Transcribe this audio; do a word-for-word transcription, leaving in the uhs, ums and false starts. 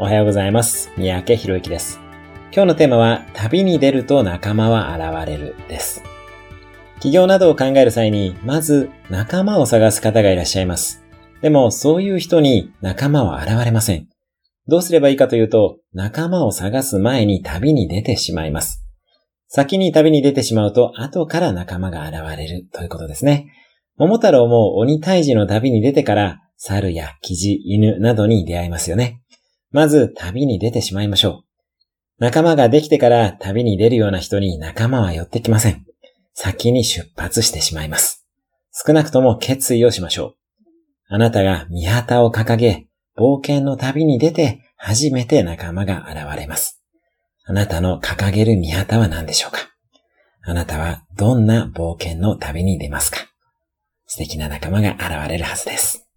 おはようございます。三宅博之です。今日のテーマは旅に出ると仲間は現れるです。起業などを考える際にまず仲間を探す方がいらっしゃいます。でもそういう人に仲間は現れません。どうすればいいかというと、仲間を探す前に旅に出てしまいます。先に旅に出てしまうと後から仲間が現れるということですね。桃太郎も鬼退治の旅に出てから猿やキジ、犬などに出会いますよね。まず旅に出てしまいましょう。仲間ができてから旅に出るような人に仲間は寄ってきません。先に出発してしまいます。少なくとも決意をしましょう。あなたが御旗を掲げ、冒険の旅に出て初めて仲間が現れます。あなたの掲げる御旗は何でしょうか？あなたはどんな冒険の旅に出ますか？素敵な仲間が現れるはずです。